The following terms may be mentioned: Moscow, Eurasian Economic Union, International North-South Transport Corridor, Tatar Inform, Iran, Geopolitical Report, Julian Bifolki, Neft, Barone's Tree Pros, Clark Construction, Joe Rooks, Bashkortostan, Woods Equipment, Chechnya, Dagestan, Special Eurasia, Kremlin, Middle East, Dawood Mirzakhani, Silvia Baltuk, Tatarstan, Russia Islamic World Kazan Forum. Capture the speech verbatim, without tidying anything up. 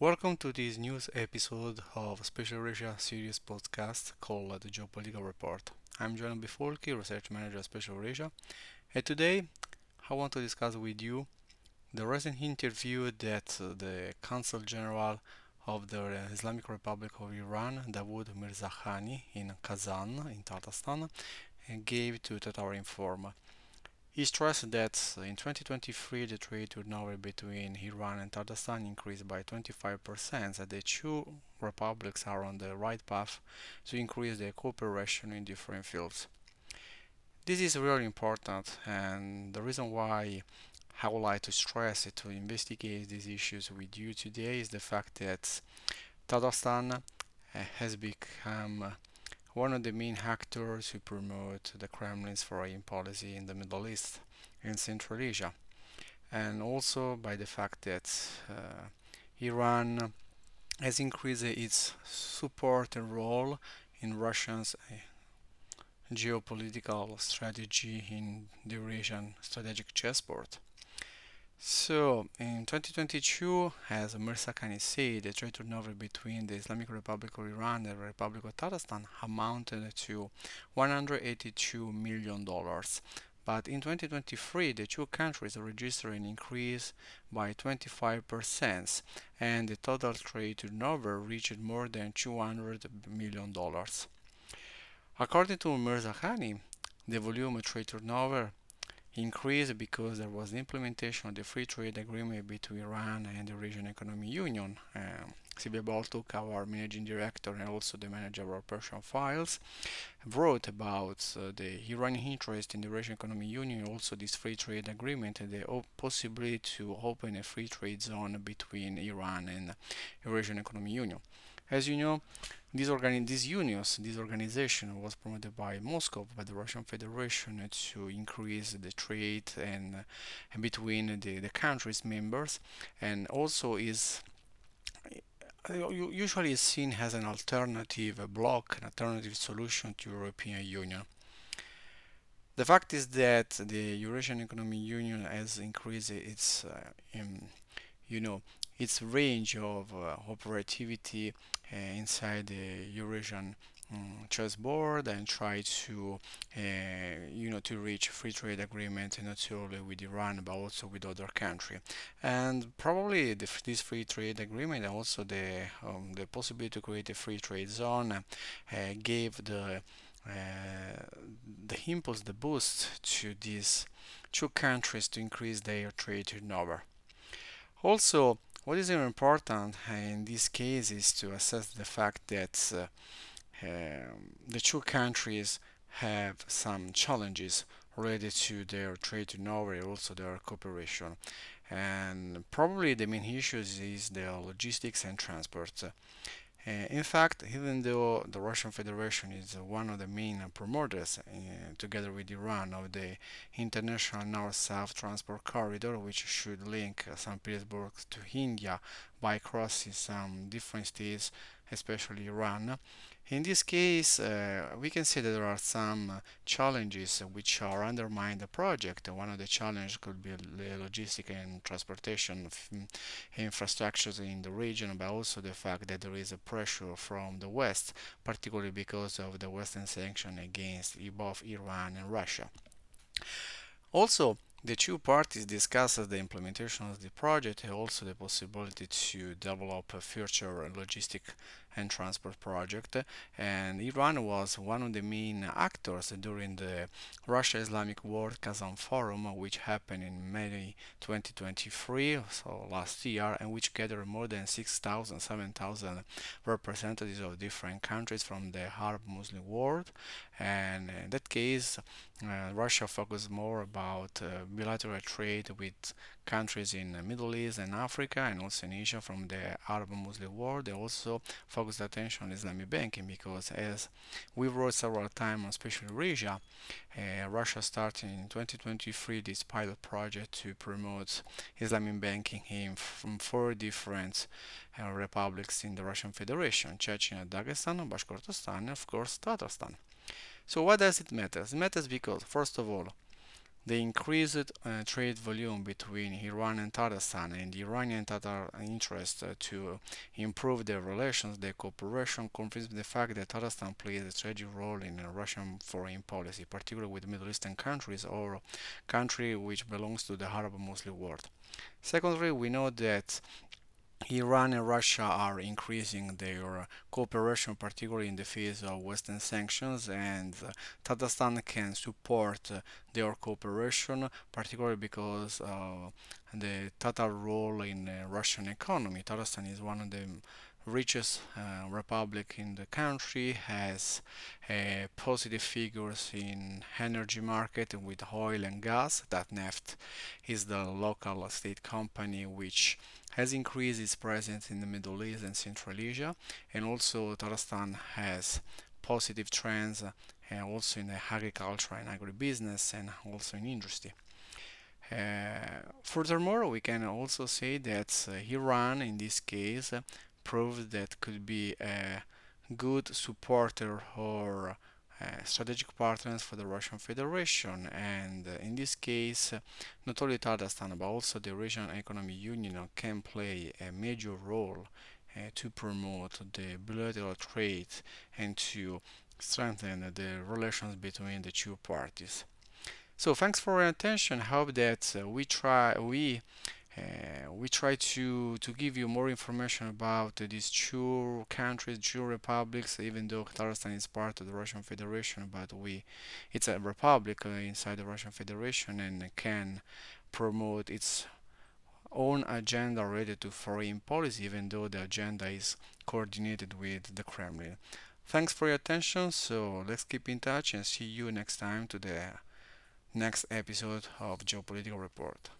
Welcome to this news episode of Special Eurasia series podcast called the Geopolitical Report. I'm Julian Bifolki, Research Manager at Special Eurasia, and today I want to discuss with you the recent interview that the Consul General of the Islamic Republic of Iran, Dawood Mirzakhani, in Kazan, in Tatarstan, gave to Tatar Inform. He stressed that in twenty twenty-three the trade turnover between Iran and Tatarstan increased by twenty-five percent, and the two republics are on the right path to increase their cooperation in different fields. This is really important, and the reason why I would like to stress it, to investigate these issues with you today, is the fact that Tatarstan has become one of the main actors who promote the Kremlin's foreign policy in the Middle East and Central Asia, and also by the fact that uh, Iran has increased its support and role in Russia's uh, geopolitical strategy in the Eurasian strategic chessboard. So, in twenty twenty-two, as Mirzakhani said, the trade turnover between the Islamic Republic of Iran and the Republic of Tatarstan amounted to one hundred eighty-two million dollars. But in twenty twenty-three, the two countries registered an increase by twenty-five percent, and the total trade turnover reached more than two hundred million dollars. According to Mirzakhani, the volume of trade turnover increased because there was the implementation of the free trade agreement between Iran and the Eurasian Economic Union. Um, Silvia Baltuk, our managing director and also the manager of our Persian files, wrote about uh, the Iranian interest in the Eurasian Economic Union, also this free trade agreement, and the possibility to open a free trade zone between Iran and the Eurasian Economic Union. As you know, these, organi these unions, this organization was promoted by Moscow, by the Russian Federation, to increase the trade and uh, between the, the countries' members, and also is uh, usually is seen as an alternative bloc, an alternative solution to European Union. The fact is that the Eurasian Economic Union has increased its, uh, in, you know, its range of uh, operativity uh, inside the Eurasian um, chessboard, and try to, uh, you know, to reach free trade agreement not only with Iran but also with other countries. And probably the, this free trade agreement, and also the um, the possibility to create a free trade zone, uh, gave the uh, the impulse, the boost to these two countries to increase their trade turnover. Also, what is even important in this case is to assess the fact that uh, um, the two countries have some challenges related to their trade turnover and also their cooperation. And probably the main issues is the logistics and transport. Uh, in fact, even though the Russian Federation is one of the main promoters, uh, together with Iran, of the International North-South Transport Corridor, which should link Saint Petersburg to India by crossing some different states, especially Iran, in this case, uh, we can see that there are some challenges which are undermining the project. One of the challenges could be the logistic and transportation infrastructures in the region, but also the fact that there is a pressure from the West, particularly because of the Western sanctions against both Iran and Russia. Also, the two parties discussed the implementation of the project and also the possibility to develop a future logistic and transport project, and Iran was one of the main actors during the Russia Islamic World Kazan Forum, which happened in May twenty twenty-three, so last year, and which gathered more than six thousand, seven thousand representatives of different countries from the Arab-Muslim world. And in that case, uh, Russia focused more about uh, bilateral trade with countries in the Middle East and Africa, and also in Asia from the Arab-Muslim world. They also focused attention on Islamic banking, because as we wrote several times on Special Eurasia, uh, Russia started in twenty twenty-three this pilot project to promote Islamic banking in from four different uh, republics in the Russian Federation: Chechnya, Dagestan, Bashkortostan, and of course Tatarstan. So why does it matter? It matters because, first of all, The increased uh, trade volume between Iran and Tatarstan and Iranian Tatar interest uh, to improve their relations, their cooperation, confirms the fact that Tatarstan plays a strategic role in uh, Russian foreign policy, particularly with Middle Eastern countries or country which belongs to the Arab-Muslim world. Secondly, we know that Iran and Russia are increasing their cooperation, particularly in the face of Western sanctions, and uh, Tatarstan can support uh, their cooperation, particularly because uh, the Tatar role in the Russian economy. Tatarstan is one of the richest uh, republic in the country, has uh, positive figures in energy market with oil and gas. That Neft is the local state company which has increased its presence in the Middle East and Central Asia, and also Tatarstan has positive trends uh, also in agriculture and agribusiness and also in industry. Uh, furthermore, we can also say that uh, Iran in this case uh, proved that could be a good supporter or uh, strategic partners for the Russian Federation, and uh, in this case uh, not only Tatarstan but also the Eurasian Economic Union can play a major role uh, to promote the bilateral trade and to strengthen the relations between the two parties. So thanks for your attention. I hope that uh, we try we Uh, we try to, to give you more information about uh, these two countries, two republics, even though Tatarstan is part of the Russian Federation, but we it's a republic uh, inside the Russian Federation and can promote its own agenda related to foreign policy, even though the agenda is coordinated with the Kremlin. Thanks for your attention, so let's keep in touch and see you next time to the next episode of Geopolitical Report.